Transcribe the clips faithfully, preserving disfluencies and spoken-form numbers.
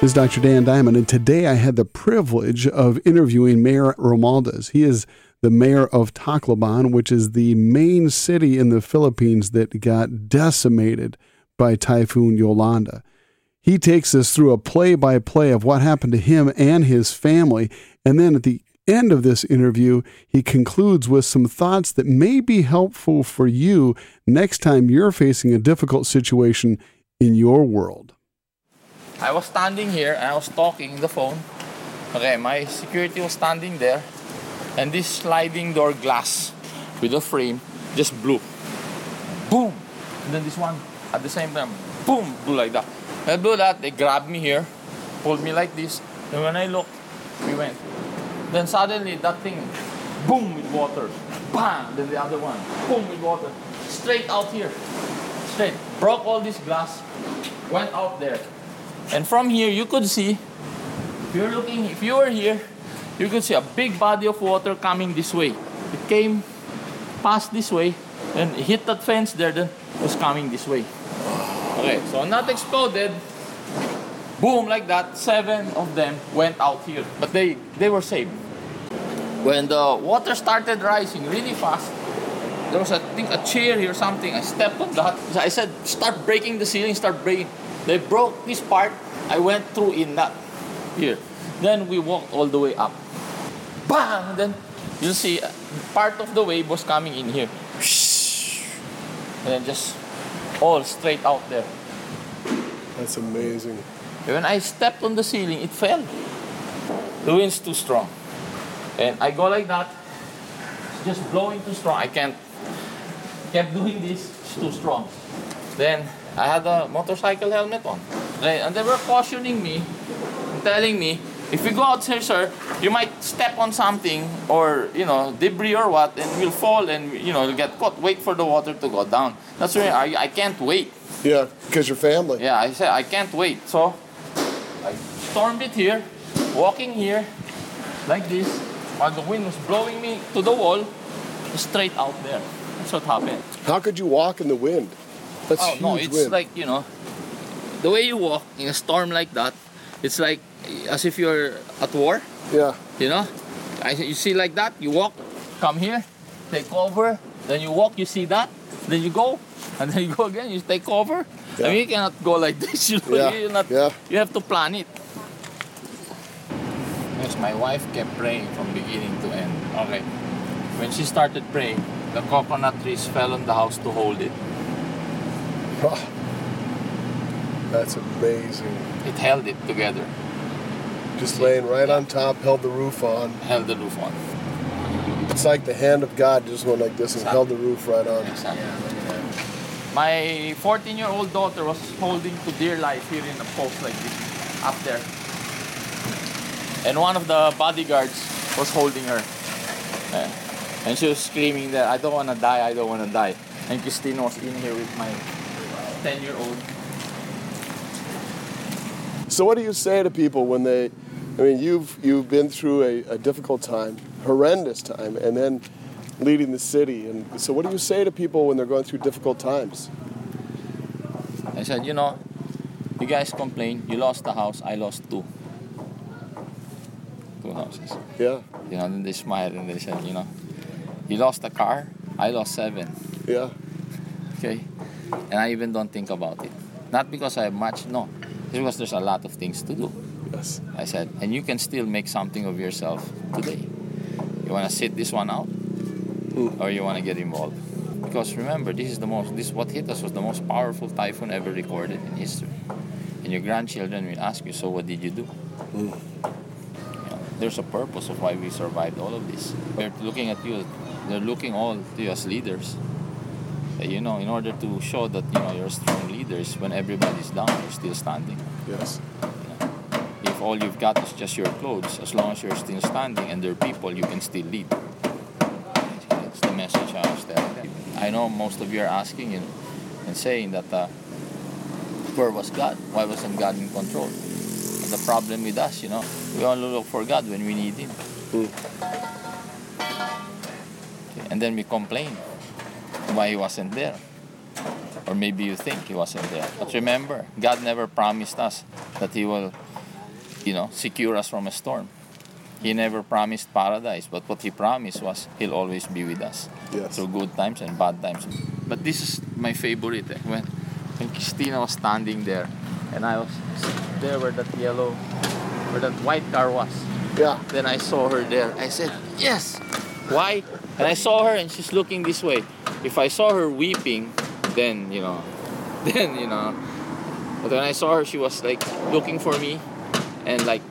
This is Doctor Dan Diamond, and today I had the privilege of interviewing Mayor Romaldes. He is the mayor of Tacloban, which is the main city in the Philippines that got decimated by Typhoon Yolanda. He takes us through a play-by-play of what happened to him and his family, and then at the end of this interview, he concludes with some thoughts that may be helpful for you next time you're facing a difficult situation in your world. I was standing here and I was talking on the phone. Okay, my security was standing there, and this sliding door glass with a frame just blew. Boom! And then this one at the same time, boom, blew like that. When I blew that, they grabbed me here, pulled me like this, and when I looked, we went. Then suddenly that thing, boom with water, bam, then the other one, boom with water, straight out here, straight, broke all this glass, went out there. And from here, you could see, if you're looking, if you were here, you could see a big body of water coming this way. It came past this way, and hit that fence there, then it was coming this way. Okay, so not exploded. Boom, like that, seven of them went out here. But they, they were saved. When the water started rising really fast, there was, I think, a chair here or something. I stepped on that. I said, start breaking the ceiling, start breaking. They broke this part. I went through in that here. Then we walked all the way up. Bang! Then you see part of the wave was coming in here. And then just all straight out there. That's amazing. When I stepped on the ceiling, it fell. The wind's too strong. And I go like that. It's just blowing too strong. I can't. Kept doing this. It's too strong. Then I had a motorcycle helmet on. And they were cautioning me, telling me, if we go out here, sir, you might step on something or, you know, debris or what, and we'll fall and, you know, you'll get caught. Wait for the water to go down. That's where I, I can't wait. Yeah, because your family. Yeah, I said, I can't wait. So I stormed it here, walking here, like this, while the wind was blowing me to the wall, straight out there. That's what happened. How could you walk in the wind? That's oh, huge no, it's wind. Like, you know, the way you walk in a storm like that, it's like as if you're at war. Yeah. You know, I, you see like that, you walk, come here, take cover, then you walk, you see that, then you go, and then you go again, you take cover. Yeah. I mean, you cannot go like this. You know, yeah. You're not, yeah. You have to plan it. Yes, my wife kept praying from beginning to end. Okay. When she started praying, the coconut trees fell on the house to hold it. Oh, that's amazing. It held it together. Just laying right on top, held the roof on. Held the roof on. It's like the hand of God just went like this and exactly. Held the roof right on. Exactly. My fourteen-year-old daughter was holding to dear life here in a post like this, up there. And one of the bodyguards was holding her. And she was screaming that, I don't want to die, I don't want to die. And Christine was in here with my ten-year-old. So what do you say to people when they, I mean, you've you've been through a, a difficult time, horrendous time, and then leading the city. And so what do you say to people when they're going through difficult times? I said, you know, you guys complain, you lost a house, I lost two. Two houses. Yeah. You know, and they smiled and they said, you know, you lost a car, I lost seven. Yeah. Okay. And I even don't think about it. Not because I have much, no. It's because there's a lot of things to do. Yes. I said, and you can still make something of yourself today. You want to sit this one out? Ooh. Or you want to get involved? Because remember, this is the most, this what hit us was the most powerful typhoon ever recorded in history. And your grandchildren will ask you, so what did you do? Ooh. You know, there's a purpose of why we survived all of this. They're looking at you, they're looking all to you as leaders. You know, in order to show that, you know, you're strong leaders, when everybody's down, you're still standing. Yes. You know, if all you've got is just your clothes, as long as you're still standing and there are people, you can still lead. That's the message I was telling. I know most of you are asking and, and saying that, uh, where was God? Why wasn't God in control? And the problem with us, you know, we only look for God when we need Him. Okay, and then we complain why He wasn't there, or maybe you think He wasn't there. But remember, God never promised us that He will you know, secure us from a storm. He never promised paradise, but what he promised was he'll always be with us, yes, through good times and bad times. But this is my favorite, eh? when when Christina was standing there, and I was there where that yellow, where that white car was. Yeah. Then I saw her there. I said, yes. Why? And I saw her, and she's looking this way. If I saw her weeping, then you know, then you know. But when I saw her, she was like looking for me, and like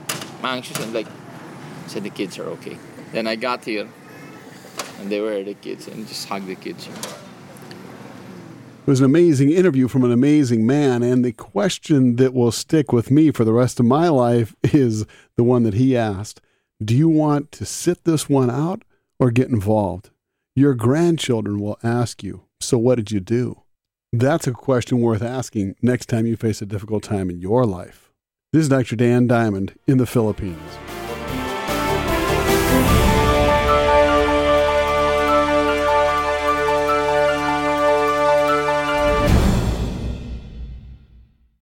anxious, and like. Said the kids are okay. Then I got here, and they were the kids, and just hugged the kids. It was an amazing interview from an amazing man, and the question that will stick with me for the rest of my life is the one that he asked. Do you want to sit this one out or get involved? Your grandchildren will ask you, so what did you do? That's a question worth asking next time you face a difficult time in your life. This is Doctor Dan Diamond in the Philippines. We'll be right back.